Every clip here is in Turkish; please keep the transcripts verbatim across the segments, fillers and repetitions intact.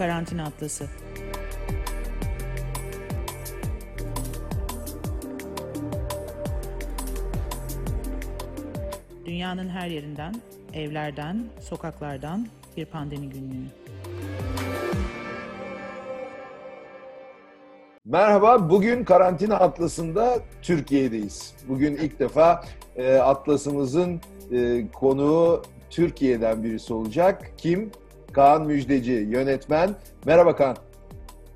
Karantina Atlası. Dünyanın her yerinden, evlerden, sokaklardan bir pandemi günlüğü. Merhaba, bugün Karantina Atlası'nda Türkiye'deyiz. Bugün ilk defa e, Atlas'ımızın e, konuğu Türkiye'den birisi olacak. Kim? Kaan Müjdeci, yönetmen. Merhaba Kaan.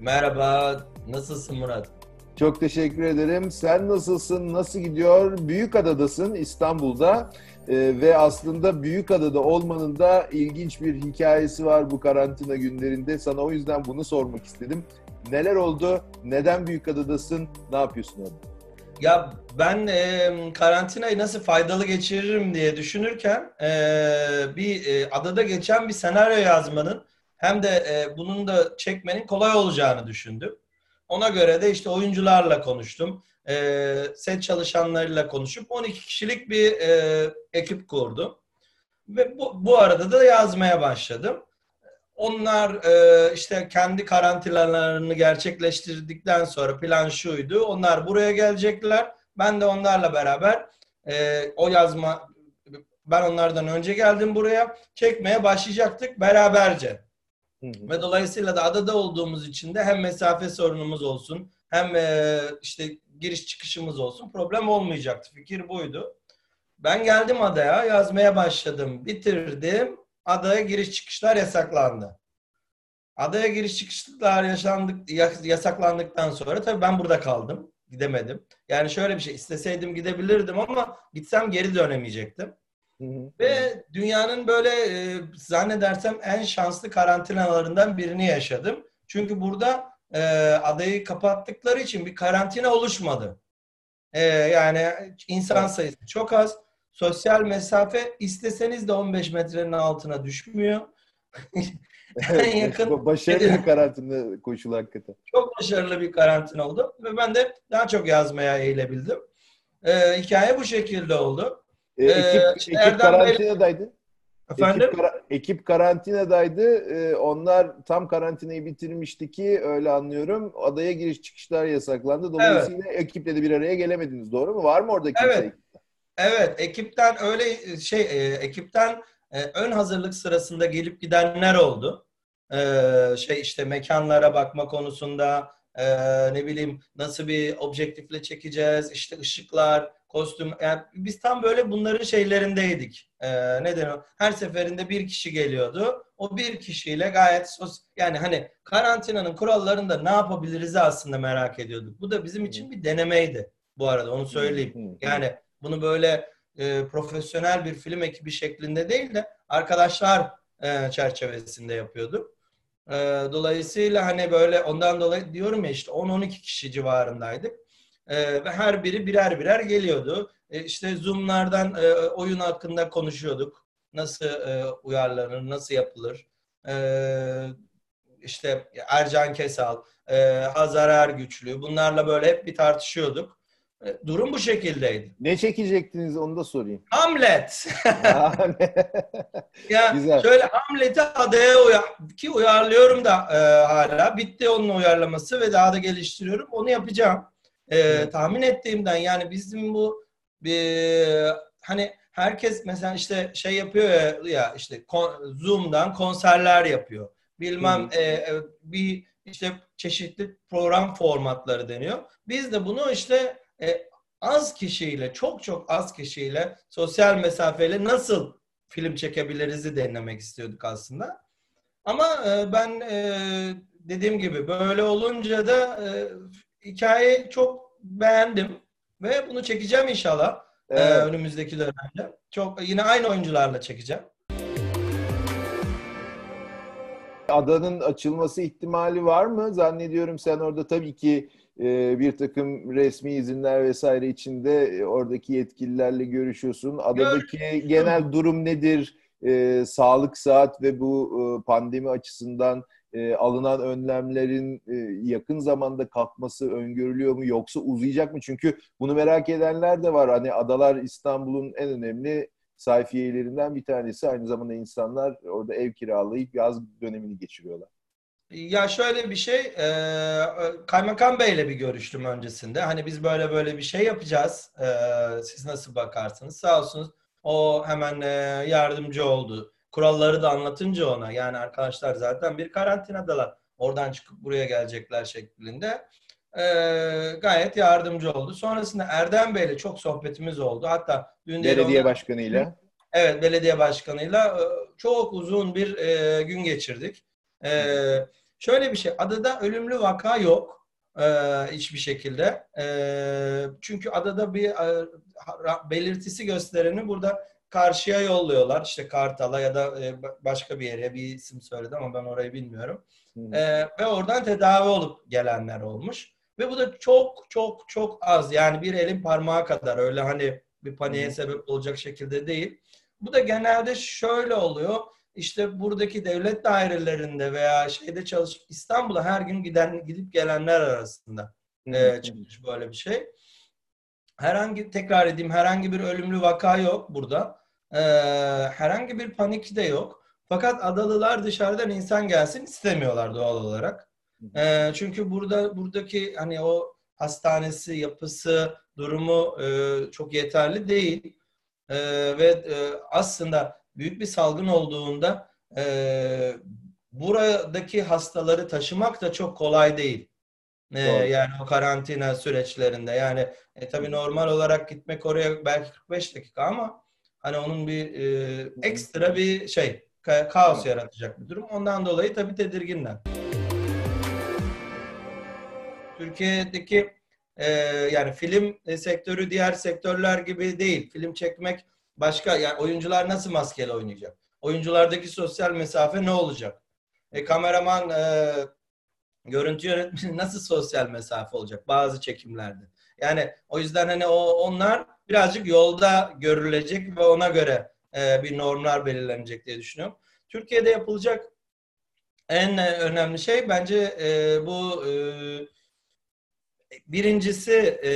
Merhaba, nasılsın Murat? Çok teşekkür ederim. Sen nasılsın, nasıl gidiyor? Büyükada'dasın, İstanbul'da. Ee, ve aslında Büyükada'da olmanın da ilginç bir hikayesi var bu karantina günlerinde. Sana o yüzden bunu sormak istedim. Neler oldu? Neden Büyükada'dasın? Ne yapıyorsun orada? Ya ben e, karantinayı nasıl faydalı geçiririm diye düşünürken e, bir e, adada geçen bir senaryo yazmanın hem de e, bunun da çekmenin kolay olacağını düşündüm. Ona göre de işte oyuncularla konuştum. E, set çalışanlarıyla konuşup on iki kişilik bir e, ekip kurdum. Ve bu, bu arada da yazmaya başladım. Onlar e, işte kendi karantinalarını gerçekleştirdikten sonra plan şuydu. Onlar buraya gelecekler. Ben de onlarla beraber e, o yazma, ben onlardan önce geldim buraya. Çekmeye başlayacaktık beraberce. Hı hı. Ve dolayısıyla da adada olduğumuz için de hem mesafe sorunumuz olsun hem e, işte giriş çıkışımız olsun problem olmayacaktı. Fikir buydu. Ben geldim adaya, yazmaya başladım, bitirdim. Adaya giriş çıkışlar yasaklandı. Adaya giriş çıkışlar yaşandık, yasaklandıktan sonra tabii ben burada kaldım. Gidemedim. Yani şöyle bir şey, isteseydim gidebilirdim ama gitsem geri dönemeyecektim. Hı hı. Ve dünyanın böyle e, zannedersem en şanslı karantinalarından birini yaşadım. Çünkü burada e, adayı kapattıkları için bir karantina oluşmadı. E, yani insan sayısı çok az. Sosyal mesafe isteseniz de on beş metrenin altına düşmüyor. En yakın başarılı bir karantina koşulu hakikaten. Çok başarılı bir karantina oldu ve ben de daha çok yazmaya eğilebildim. Ee, hikaye bu şekilde oldu. Ee, ekip, işte ekip karantinadaydı. Efendim? Ekip, kar- ekip karantinadaydı. Ee, onlar tam karantinayı bitirmişti ki öyle anlıyorum. Adaya giriş çıkışlar yasaklandı. Dolayısıyla evet. Ekiple de bir araya gelemediniz. Doğru mu? Var mı orada kimse? Evet. Evet, ekipten öyle şey e, ekipten e, ön hazırlık sırasında gelip gidenler oldu. E, şey işte mekanlara bakma konusunda e, ne bileyim nasıl bir objektifle çekeceğiz, işte ışıklar, kostüm. Yani biz tam böyle bunların şeylerindeydik. E, neden o? Her seferinde bir kişi geliyordu. O bir kişiyle gayet sos yani hani karantinanın kurallarında ne yapabiliriz aslında merak ediyorduk. Bu da bizim için bir denemeydi. Bu arada onu söyleyeyim. Yani bunu böyle e, profesyonel bir film ekibi şeklinde değil de arkadaşlar e, çerçevesinde yapıyordum. E, dolayısıyla hani böyle ondan dolayı diyorum ya işte on on iki kişi civarındaydık. E, ve her biri birer birer geliyordu. E, işte Zoom'lardan e, oyun hakkında konuşuyorduk. Nasıl e, uyarlanır, nasıl yapılır. E, işte Ercan Kesal, e, Hazar Ergüçlü bunlarla böyle hep bir tartışıyorduk. Durum bu şekildeydi. Ne çekecektiniz onu da sorayım. Hamlet. Ya güzel. Şöyle Hamlet'i adaya uya- ki uyarlıyorum da e, hala. Bitti onun uyarlaması ve daha da geliştiriyorum. Onu yapacağım. E, tahmin ettiğimden yani bizim bu e, hani herkes mesela işte şey yapıyor ya, ya işte kon- Zoom'dan konserler yapıyor. Bilmem e, e, bir işte çeşitli program formatları deniyor. Biz de bunu işte E, az kişiyle, çok çok az kişiyle, sosyal mesafeyle nasıl film çekebiliriz'i denemek istiyorduk aslında. Ama e, ben e, dediğim gibi böyle olunca da e, hikayeyi çok beğendim ve bunu çekeceğim inşallah evet. e, önümüzdeki dönemde. Çok yine aynı oyuncularla çekeceğim. Adanın açılması ihtimali var mı? Zannediyorum sen orada tabii ki bir takım resmi izinler vesaire içinde oradaki yetkililerle görüşüyorsun. Adadaki genel durum nedir? E, sağlık saat ve bu pandemi açısından e, alınan önlemlerin e, yakın zamanda kalkması öngörülüyor mu? Yoksa uzayacak mı? Çünkü bunu merak edenler de var. Hani adalar İstanbul'un en önemli sayfiyelerinden bir tanesi. Aynı zamanda insanlar orada ev kiralayıp yaz dönemini geçiriyorlar. Ya şöyle bir şey, e, Kaymakam Bey'le bir görüştüm öncesinde. Hani biz böyle böyle bir şey yapacağız. E, siz nasıl bakarsınız? Sağ olsunuz. O hemen e, yardımcı oldu. Kuralları da anlatınca ona. Yani arkadaşlar zaten bir karantinadalar. Oradan çıkıp buraya gelecekler şeklinde. E, gayet yardımcı oldu. Sonrasında Erdem Bey'le çok sohbetimiz oldu. Hatta dün belediye ona, başkanıyla. Evet, belediye başkanıyla e, çok uzun bir e, gün geçirdik. E, şöyle bir şey, adada ölümlü vaka yok e, hiçbir şekilde. E, çünkü adada bir e, belirtisi göstereni burada karşıya yolluyorlar. İşte Kartal'a ya da e, başka bir yere, bir isim söyledi ama ben orayı bilmiyorum. E, ve oradan tedavi olup gelenler olmuş. Ve bu da çok çok çok az. Yani bir elin parmağı kadar, öyle hani bir paniğe sebep olacak şekilde değil. Bu da genelde şöyle oluyor. İşte buradaki devlet dairelerinde veya şeyde çalışıp İstanbul'a her gün giden gidip gelenler arasında e, çıkmış böyle bir şey. Herhangi, tekrar edeyim, herhangi bir ölümlü vaka yok burada. E, herhangi bir panik de yok. Fakat adalılar dışarıdan insan gelsin istemiyorlar doğal olarak. E, çünkü burada buradaki hani o hastanesi, yapısı, durumu e, çok yeterli değil. E, ve e, aslında büyük bir salgın olduğunda e, buradaki hastaları taşımak da çok kolay değil. E, yani o karantina süreçlerinde. Yani e, tabii normal olarak gitmek oraya belki kırk beş dakika ama hani onun bir e, ekstra bir şey, kaos yaratacak bir durum. Ondan dolayı tabii tedirginler. Türkiye'deki e, yani film sektörü diğer sektörler gibi değil. Film çekmek başka, yani oyuncular nasıl maskeyle oynayacak? Oyunculardaki sosyal mesafe ne olacak? E, kameraman, e, görüntü yönetmeni nasıl sosyal mesafe olacak bazı çekimlerde? Yani o yüzden hani o, onlar birazcık yolda görülecek ve ona göre e, bir normlar belirlenecek diye düşünüyorum. Türkiye'de yapılacak en önemli şey bence e, bu e, birincisi e,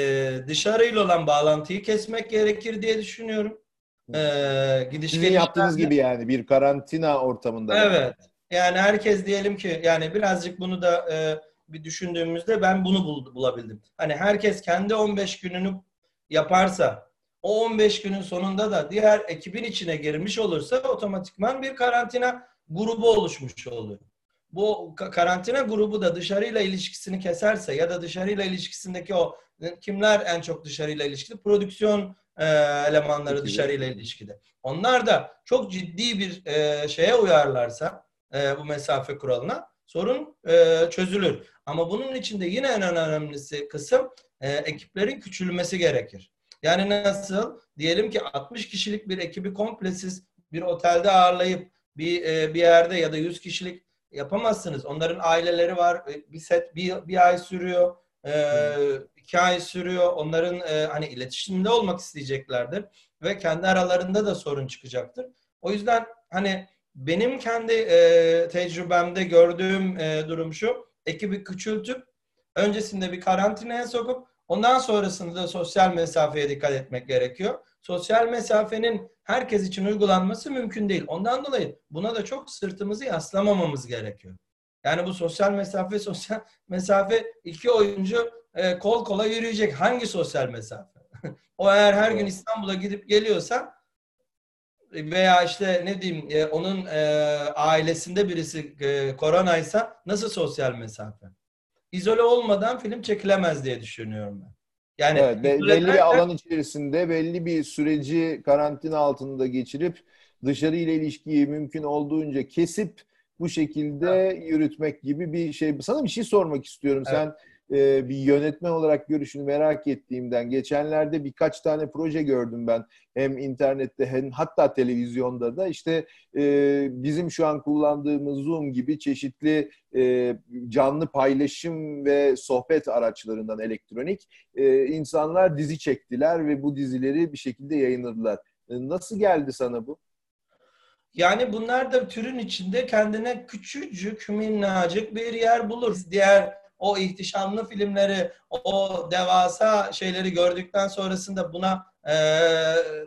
dışarıyla olan bağlantıyı kesmek gerekir diye düşünüyorum. Ee, gidiş Sizin yaptığınız gibi yani bir karantina ortamında. Evet. Yani herkes diyelim ki yani birazcık bunu da e, bir düşündüğümüzde ben bunu bul, bulabildim. Hani herkes kendi on beş gününü yaparsa o on beş günün sonunda da diğer ekibin içine girmiş olursa otomatikman bir karantina grubu oluşmuş oluyor. Bu karantina grubu da dışarıyla ilişkisini keserse ya da dışarıyla ilişkisindeki o kimler en çok dışarıyla ilişkili? Prodüksiyon elemanları dışarıyla ilişkide. Onlar da çok ciddi bir e, şeye uyarlarsa e, bu mesafe kuralına sorun e, çözülür. Ama bunun içinde yine en önemlisi kısım e, ekiplerin küçülmesi gerekir. Yani nasıl? Diyelim ki altmış kişilik bir ekibi komplesiz bir otelde ağırlayıp bir e, bir yerde ya da yüz kişilik yapamazsınız. Onların aileleri var. Bir set bir, bir ay sürüyor. Ee, iki ay sürüyor. Onların e, hani iletişimde olmak isteyeceklerdir ve kendi aralarında da sorun çıkacaktır. O yüzden hani benim kendi e, tecrübemde gördüğüm e, durum şu: ekibi küçültüp öncesinde bir karantinaya sokup ondan sonrasında da sosyal mesafeye dikkat etmek gerekiyor. Sosyal mesafenin herkes için uygulanması mümkün değil. Ondan dolayı buna da çok sırtımızı yaslamamamız gerekiyor. Yani bu sosyal mesafe, sosyal mesafe iki oyuncu e, kol kola yürüyecek. Hangi sosyal mesafe? O eğer her gün İstanbul'a gidip geliyorsa veya işte ne diyeyim e, onun e, ailesinde birisi e, koronaysa nasıl sosyal mesafe? İzole olmadan film çekilemez diye düşünüyorum ben. Yani evet, be, belli bir alan içerisinde belli bir süreci karantina altında geçirip dışarı ile ilişkiyi mümkün olduğunca kesip bu şekilde evet. yürütmek gibi bir şey. Sana bir şey sormak istiyorum. Evet. Sen e, bir yönetmen olarak görüşünü merak ettiğimden. Geçenlerde birkaç tane proje gördüm ben. Hem internette hem hatta televizyonda da. İşte e, bizim şu an kullandığımız Zoom gibi çeşitli e, canlı paylaşım ve sohbet araçlarından elektronik e, insanlar dizi çektiler ve bu dizileri bir şekilde yayınladılar. E, nasıl geldi sana bu? Yani bunlar da türün içinde kendine küçücük, minnacık bir yer bulur. Diğer o ihtişamlı filmleri, o devasa şeyleri gördükten sonrasında buna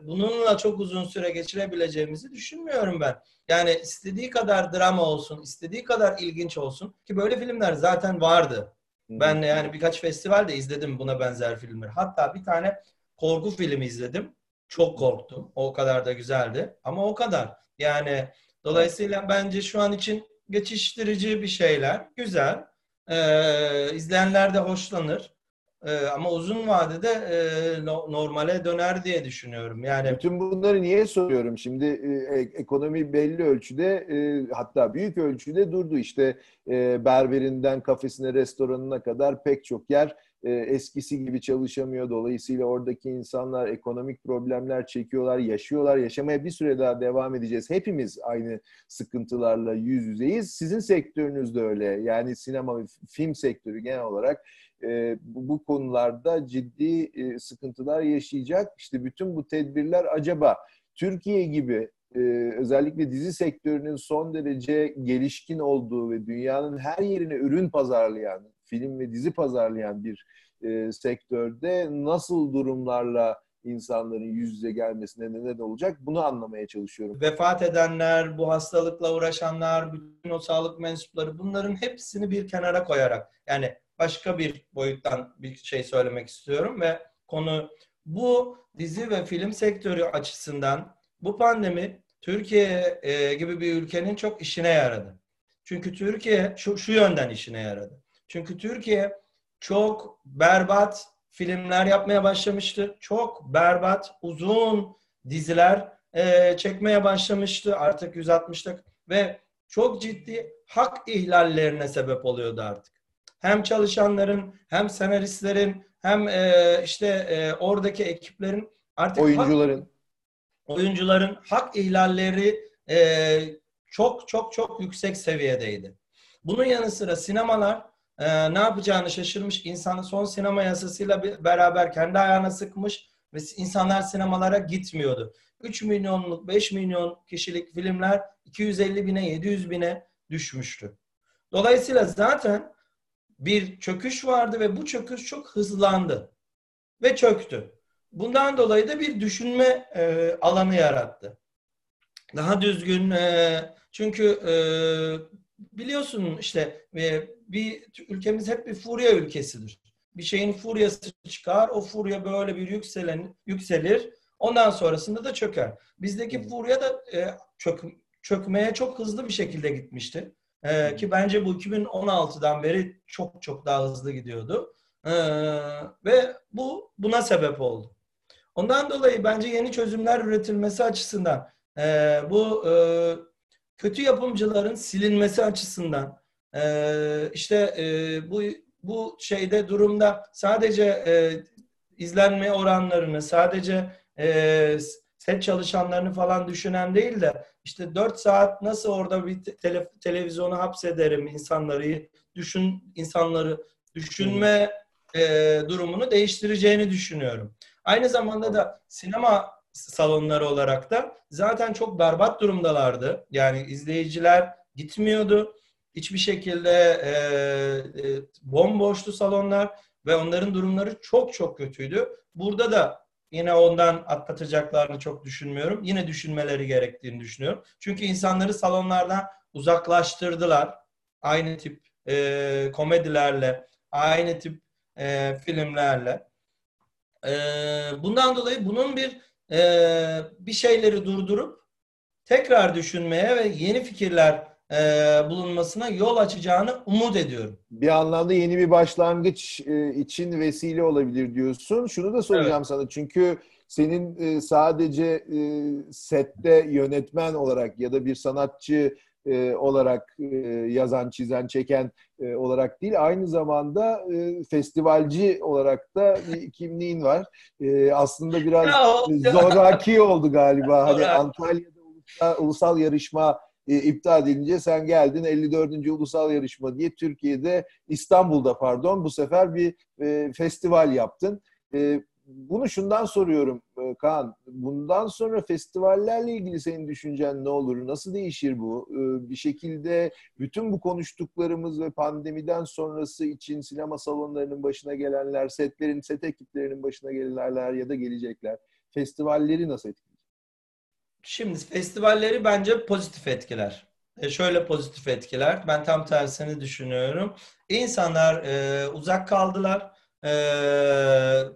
bununla çok uzun süre geçirebileceğimizi düşünmüyorum ben. Yani istediği kadar drama olsun, istediği kadar ilginç olsun ki böyle filmler zaten vardı. Ben yani birkaç festivalde izledim buna benzer filmler. Hatta bir tane korku filmi izledim. Çok korktum. O kadar da güzeldi. Ama o kadar. Yani dolayısıyla bence şu an için geçiştirici bir şeyler. Güzel. Ee, izleyenler de hoşlanır. Ee, ama uzun vadede e, no, normale döner diye düşünüyorum. Yani bütün bunları niye soruyorum? Şimdi e, ekonomi belli ölçüde e, hatta büyük ölçüde durdu. İşte e, berberinden kafesine, restoranına kadar pek çok yer e, eskisi gibi çalışamıyor. Dolayısıyla oradaki insanlar ekonomik problemler çekiyorlar, yaşıyorlar. Yaşamaya bir süre daha devam edeceğiz. Hepimiz aynı sıkıntılarla yüz yüzeyiz. Sizin sektörünüz de öyle. Yani sinema, film sektörü genel olarak E, bu, bu konularda ciddi e, sıkıntılar yaşayacak. İşte bütün bu tedbirler acaba Türkiye gibi e, özellikle dizi sektörünün son derece gelişkin olduğu ve dünyanın her yerine ürün pazarlayan, film ve dizi pazarlayan bir e, sektörde nasıl durumlarla insanların yüz yüze gelmesine neden olacak? Bunu anlamaya çalışıyorum. Vefat edenler, bu hastalıkla uğraşanlar, bütün o sağlık mensupları, bunların hepsini bir kenara koyarak, yani başka bir boyuttan bir şey söylemek istiyorum ve konu bu dizi ve film sektörü açısından bu pandemi Türkiye e, gibi bir ülkenin çok işine yaradı. Çünkü Türkiye şu, şu yönden işine yaradı. Çünkü Türkiye çok berbat filmler yapmaya başlamıştı. Çok berbat uzun diziler e, çekmeye başlamıştı artık yüz altmışlık ve çok ciddi hak ihlallerine sebep oluyordu artık. Hem çalışanların, hem senaristlerin, hem e, işte e, oradaki ekiplerin, artık oyuncuların hak, oyuncuların hak ihlalleri e, çok çok çok yüksek seviyedeydi. Bunun yanı sıra sinemalar e, ne yapacağını şaşırmış, insanı son sinema yasasıyla beraber kendi ayağına sıkmış ve insanlar sinemalara gitmiyordu. üç milyonluk, beş milyon kişilik filmler iki yüz elli bine, yedi yüz bine düşmüştü. Dolayısıyla zaten bir çöküş vardı ve bu çöküş çok hızlandı ve çöktü. Bundan dolayı da bir düşünme e, alanı yarattı. Daha düzgün, e, çünkü e, biliyorsun işte e, bir ülkemiz hep bir furya ülkesidir. Bir şeyin furyası çıkar, o furya böyle bir yükselen, yükselir, ondan sonrasında da çöker. Bizdeki furya da e, çök, çökmeye çok hızlı bir şekilde gitmişti. Ee, ki bence bu iki bin on altıdan beri çok çok daha hızlı gidiyordu. Ee, ve bu buna sebep oldu. Ondan dolayı bence yeni çözümler üretilmesi açısından, e, bu e, kötü yapımcıların silinmesi açısından, e, işte e, bu bu şeyde durumda sadece e, izlenme oranlarını, sadece e, set çalışanlarını falan düşünen değil de işte dört saat nasıl orada bir tele, televizyonu hapsederim insanları düşün insanları düşünme e, durumunu değiştireceğini düşünüyorum. Aynı zamanda da sinema salonları olarak da zaten çok berbat durumdalardı. Yani izleyiciler gitmiyordu. Hiçbir şekilde e, e, bomboştu salonlar ve onların durumları çok çok kötüydü. Burada da yine ondan atlatacaklarını çok düşünmüyorum. Yine düşünmeleri gerektiğini düşünüyorum. Çünkü insanları salonlardan uzaklaştırdılar. Aynı tip e, komedilerle, aynı tip e, filmlerle. E, bundan dolayı bunun bir e, bir şeyleri durdurup tekrar düşünmeye ve yeni fikirler E, bulunmasına yol açacağını umut ediyorum. Bir anlamda yeni bir başlangıç e, için vesile olabilir diyorsun. Şunu da soracağım evet. sana. Çünkü senin e, sadece e, sette yönetmen olarak ya da bir sanatçı e, olarak e, yazan, çizen, çeken e, olarak değil, aynı zamanda e, festivalci olarak da bir kimliğin var. E, aslında biraz zoraki oldu galiba. Hani Antalya'da ulusal, ulusal yarışma iptal edilince sen geldin elli dördüncü Ulusal Yarışma diye Türkiye'de, İstanbul'da pardon, bu sefer bir e, festival yaptın. E, bunu şundan soruyorum e, Kaan, bundan sonra festivallerle ilgili senin düşüncen ne olur? Nasıl değişir bu? E, bir şekilde bütün bu konuştuklarımız ve pandemiden sonrası için sinema salonlarının başına gelenler, setlerin, set ekiplerinin başına gelenler ya da gelecekler. festivalleri nasıl etkiler? Şimdi festivalleri bence pozitif etkiler. E şöyle pozitif etkiler. Ben tam tersini düşünüyorum. İnsanlar e, uzak kaldılar e,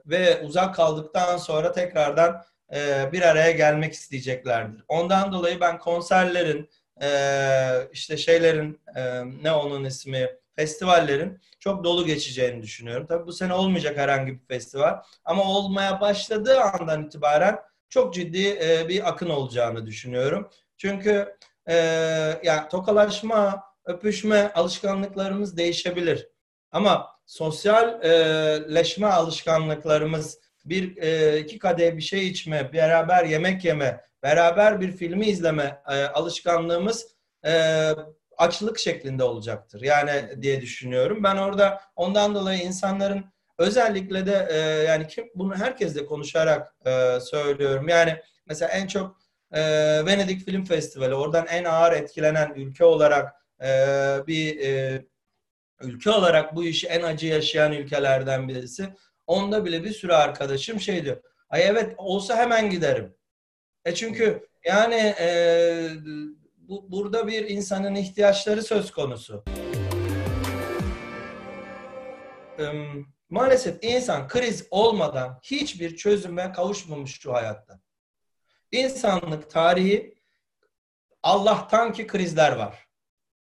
ve uzak kaldıktan sonra tekrardan e, bir araya gelmek isteyeceklerdir. Ondan dolayı ben konserlerin e, işte şeylerin e, ne onun ismi festivallerin çok dolu geçeceğini düşünüyorum. Tabii bu sene olmayacak herhangi bir festival ama olmaya başladığı andan itibaren çok ciddi e, bir akın olacağını düşünüyorum. Çünkü Ee, yani tokalaşma, öpüşme alışkanlıklarımız değişebilir. Ama sosyalleşme alışkanlıklarımız, bir e, iki kadeh bir şey içme, beraber yemek yeme, beraber bir filmi izleme e, alışkanlığımız e, açlık şeklinde olacaktır. Yani diye düşünüyorum. Ben orada ondan dolayı insanların özellikle de e, yani kim bunu herkesle konuşarak e, söylüyorum. Yani mesela en çok Ee, Venedik Film Festivali, oradan en ağır etkilenen ülke olarak e, bir e, ülke olarak bu işi en acı yaşayan ülkelerden birisi. Onda bile bir sürü arkadaşım şey diyor, ay evet olsa hemen giderim. E çünkü yani e, bu, burada bir insanın ihtiyaçları söz konusu. Ee, maalesef insan kriz olmadan hiçbir çözüme kavuşmamış şu hayatta. İnsanlık tarihi Allah'tan ki krizler var.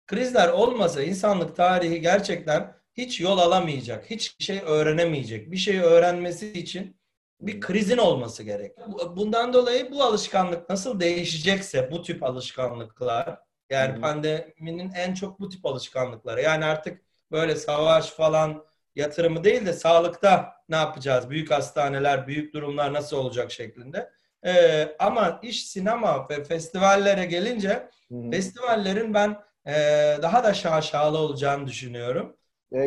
Krizler olmasa insanlık tarihi gerçekten hiç yol alamayacak, hiç şey öğrenemeyecek. Bir şey öğrenmesi için bir krizin olması gerek. Bundan dolayı bu alışkanlık nasıl değişecekse bu tip alışkanlıklar, yani hmm. pandeminin en çok bu tip alışkanlıkları. Yani artık böyle savaş falan yatırımı değil de sağlıkta ne yapacağız? Büyük hastaneler, büyük durumlar nasıl olacak şeklinde. Ee, ama iş sinema ve festivallere gelince hmm. festivallerin ben e, daha da şaşalı olacağını düşünüyorum. Ee,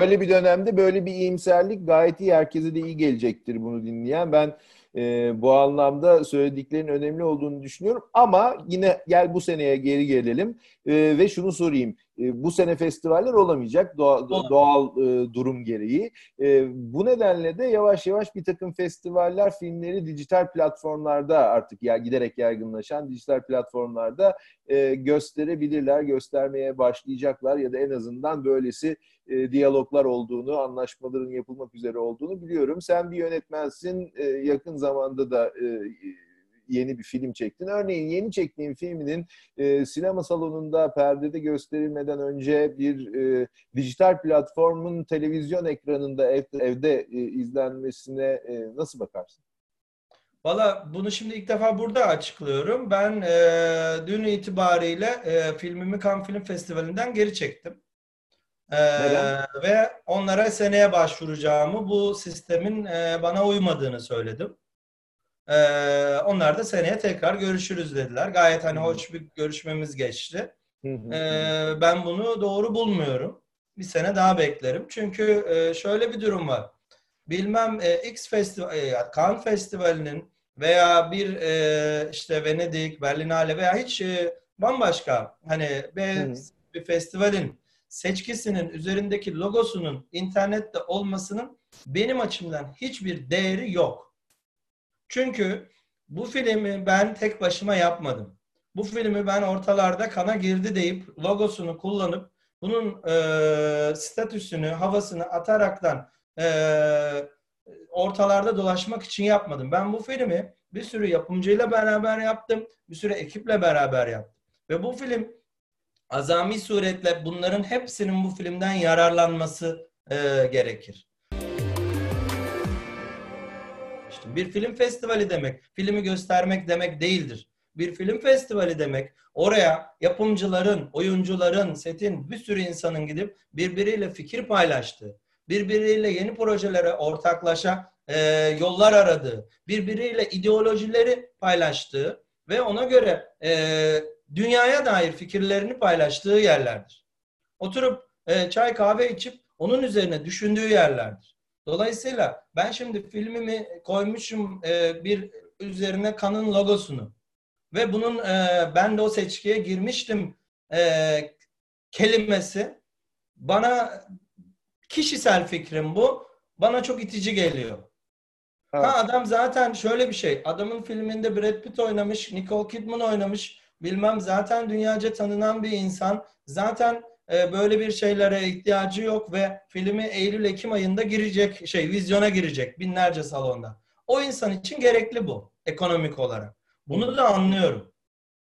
böyle bir dönemde böyle bir iyimserlik gayet iyi, herkese de iyi gelecektir bunu dinleyen. Ben e, bu anlamda söylediklerin önemli olduğunu düşünüyorum. Ama yine gel bu seneye geri gelelim e, ve şunu sorayım. E, bu sene festivaller olamayacak doğal, doğal e, durum gereği. E, bu nedenle de yavaş yavaş bir takım festivaller filmleri dijital platformlarda artık ya giderek yaygınlaşan dijital platformlarda e, gösterebilirler, göstermeye başlayacaklar ya da en azından böylesi e, diyaloglar olduğunu, anlaşmaların yapılmak üzere olduğunu biliyorum. Sen bir yönetmensin, e, yakın zamanda da e, yeni bir film çektin. Örneğin yeni çektiğin filminin e, sinema salonunda perdede gösterilmeden önce bir e, dijital platformun televizyon ekranında ev, evde e, izlenmesine e, nasıl bakarsın? Valla bunu şimdi ilk defa burada açıklıyorum. Ben e, dün itibariyle e, filmimi Cannes Film Festivali'nden geri çektim. E, ve onlara seneye başvuracağımı, bu sistemin e, bana uymadığını söyledim. Ee, onlar da seneye tekrar görüşürüz dediler. Gayet hani hoş bir görüşmemiz geçti. Ee, ben bunu doğru bulmuyorum. Bir sene daha beklerim. Çünkü e, şöyle bir durum var. Bilmem e, X festival, e, Cannes Festivali'nin veya bir e, işte Venedik, Berlinale veya hiç e, bambaşka hani bir, bir festivalin seçkisinin üzerindeki logosunun internette olmasının benim açımdan hiçbir değeri yok. Çünkü bu filmi ben tek başıma yapmadım. Bu filmi ben ortalarda kana girdi deyip logosunu kullanıp bunun e, statüsünü, havasını ataraktan e, ortalarda dolaşmak için yapmadım. Ben bu filmi bir sürü yapımcıyla beraber yaptım, bir sürü ekiple beraber yaptım. Ve bu film azami suretle bunların hepsinin bu filmden yararlanması e, gerekir. Bir film festivali demek, filmi göstermek demek değildir. Bir film festivali demek, oraya yapımcıların, oyuncuların, setin, bir sürü insanın gidip birbiriyle fikir paylaştığı, birbiriyle yeni projelere ortaklaşa e, yollar aradığı, birbiriyle ideolojileri paylaştığı ve ona göre e, dünyaya dair fikirlerini paylaştığı yerlerdir. Oturup e, çay kahve içip onun üzerine düşündüğü yerlerdir. Dolayısıyla ben şimdi filmimi koymuşum e, bir üzerine Cannes'ın logosunu ve bunun e, ben de o seçkiye girmiştim e, kelimesi bana, kişisel fikrim bu, bana çok itici geliyor. Ha. ha adam zaten şöyle bir şey. Adamın filminde Brad Pitt oynamış, Nicole Kidman oynamış. Bilmem zaten dünyaca tanınan bir insan. Zaten e, böyle bir şeylere ihtiyacı yok ve filmi Eylül-Ekim ayında girecek, şey vizyona girecek binlerce salonda. O insan için gerekli bu ekonomik olarak. Bunu da anlıyorum.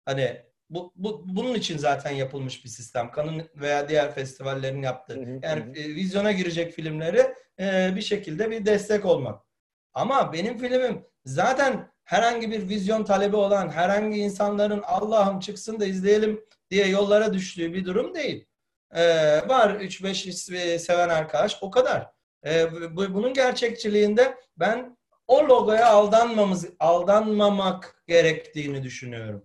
Hani bu, bu bunun için zaten yapılmış bir sistem. Cannes veya diğer festivallerin yaptığı. Yani e, vizyona girecek filmleri e, bir şekilde bir destek olmak. Ama benim filmim zaten herhangi bir vizyon talebi olan, herhangi insanların Allah'ım çıksın da izleyelim diye yollara düştüğü bir durum değil. Ee, var üç beş seven arkadaş, o kadar. Ee, bu, bunun gerçekçiliğinde ben o logoya aldanmamız, aldanmamak gerektiğini düşünüyorum.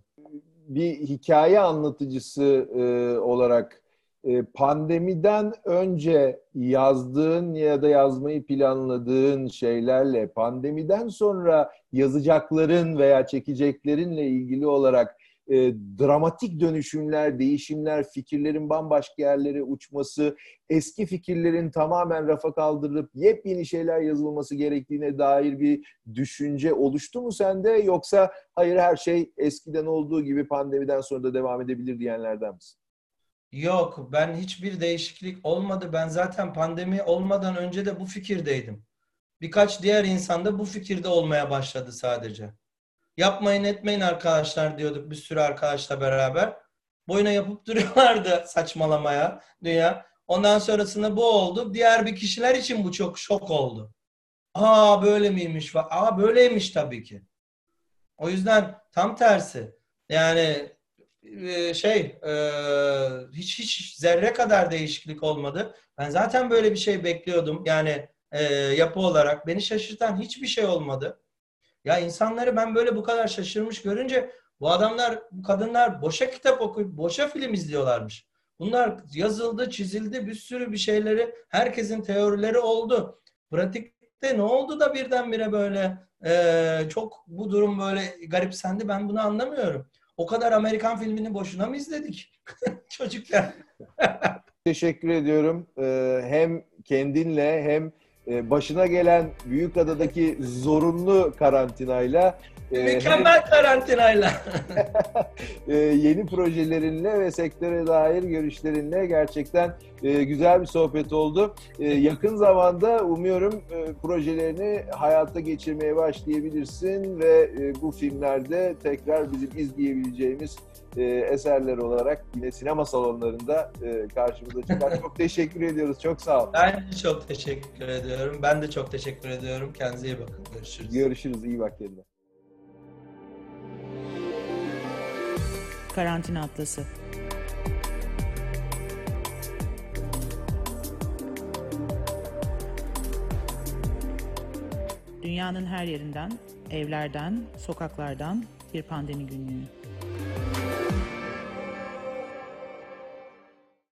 Bir hikaye anlatıcısı e, olarak e, pandemiden önce yazdığın ya da yazmayı planladığın şeylerle pandemiden sonra yazacakların veya çekeceklerinle ilgili olarak e, dramatik dönüşümler, değişimler, fikirlerin bambaşka yerlere uçması, eski fikirlerin tamamen rafa kaldırılıp yepyeni şeyler yazılması gerektiğine dair bir düşünce oluştu mu sende? Yoksa hayır her şey eskiden olduğu gibi pandemiden sonra da devam edebilir diyenlerden misin? Yok, ben hiçbir değişiklik olmadı. Ben zaten pandemi olmadan önce de bu fikirdeydim. Birkaç diğer insan da bu fikirde olmaya başladı sadece. Yapmayın etmeyin arkadaşlar diyorduk bir sürü arkadaşla beraber. Boyuna yapıp duruyorlardı saçmalamaya dünya. Ondan sonrasında bu oldu. Diğer bir kişiler için bu çok şok oldu. Aa böyle miymiş? Aa böyleymiş tabii ki. O yüzden tam tersi. Yani şey hiç hiç zerre kadar değişiklik olmadı. Ben zaten böyle bir şey bekliyordum. Yani yapı olarak beni şaşırtan hiçbir şey olmadı. Ya insanları ben böyle bu kadar şaşırmış görünce bu adamlar, bu kadınlar boşa kitap okuyup boşa film izliyorlarmış. Bunlar yazıldı, çizildi, bir sürü bir şeyleri, herkesin teorileri oldu. Pratikte ne oldu da birdenbire böyle e, çok bu durum böyle garipsendi, ben bunu anlamıyorum. O kadar Amerikan filmini boşuna mı izledik çocuklar? Teşekkür ediyorum. Ee, hem kendinle hem başına gelen Büyükada'daki zorunlu karantinayla mükemmel e, karantinayla e, yeni projelerinle ve sektöre dair görüşlerinle gerçekten e, güzel bir sohbet oldu. E, yakın zamanda umuyorum e, projelerini hayata geçirmeye başlayabilirsin ve e, bu filmlerde tekrar bizim izleyebileceğimiz e, eserler olarak yine sinema salonlarında e, karşımıza çıkar. Çok teşekkür ediyoruz. Çok sağ olun. Ben de çok teşekkür ediyorum. Ben de çok teşekkür ediyorum. Kendinize iyi bakın. Görüşürüz. Görüşürüz. İyi bak kendine. Karantina Atlası. Dünyanın her yerinden, evlerden, sokaklardan bir pandemi günlüğü.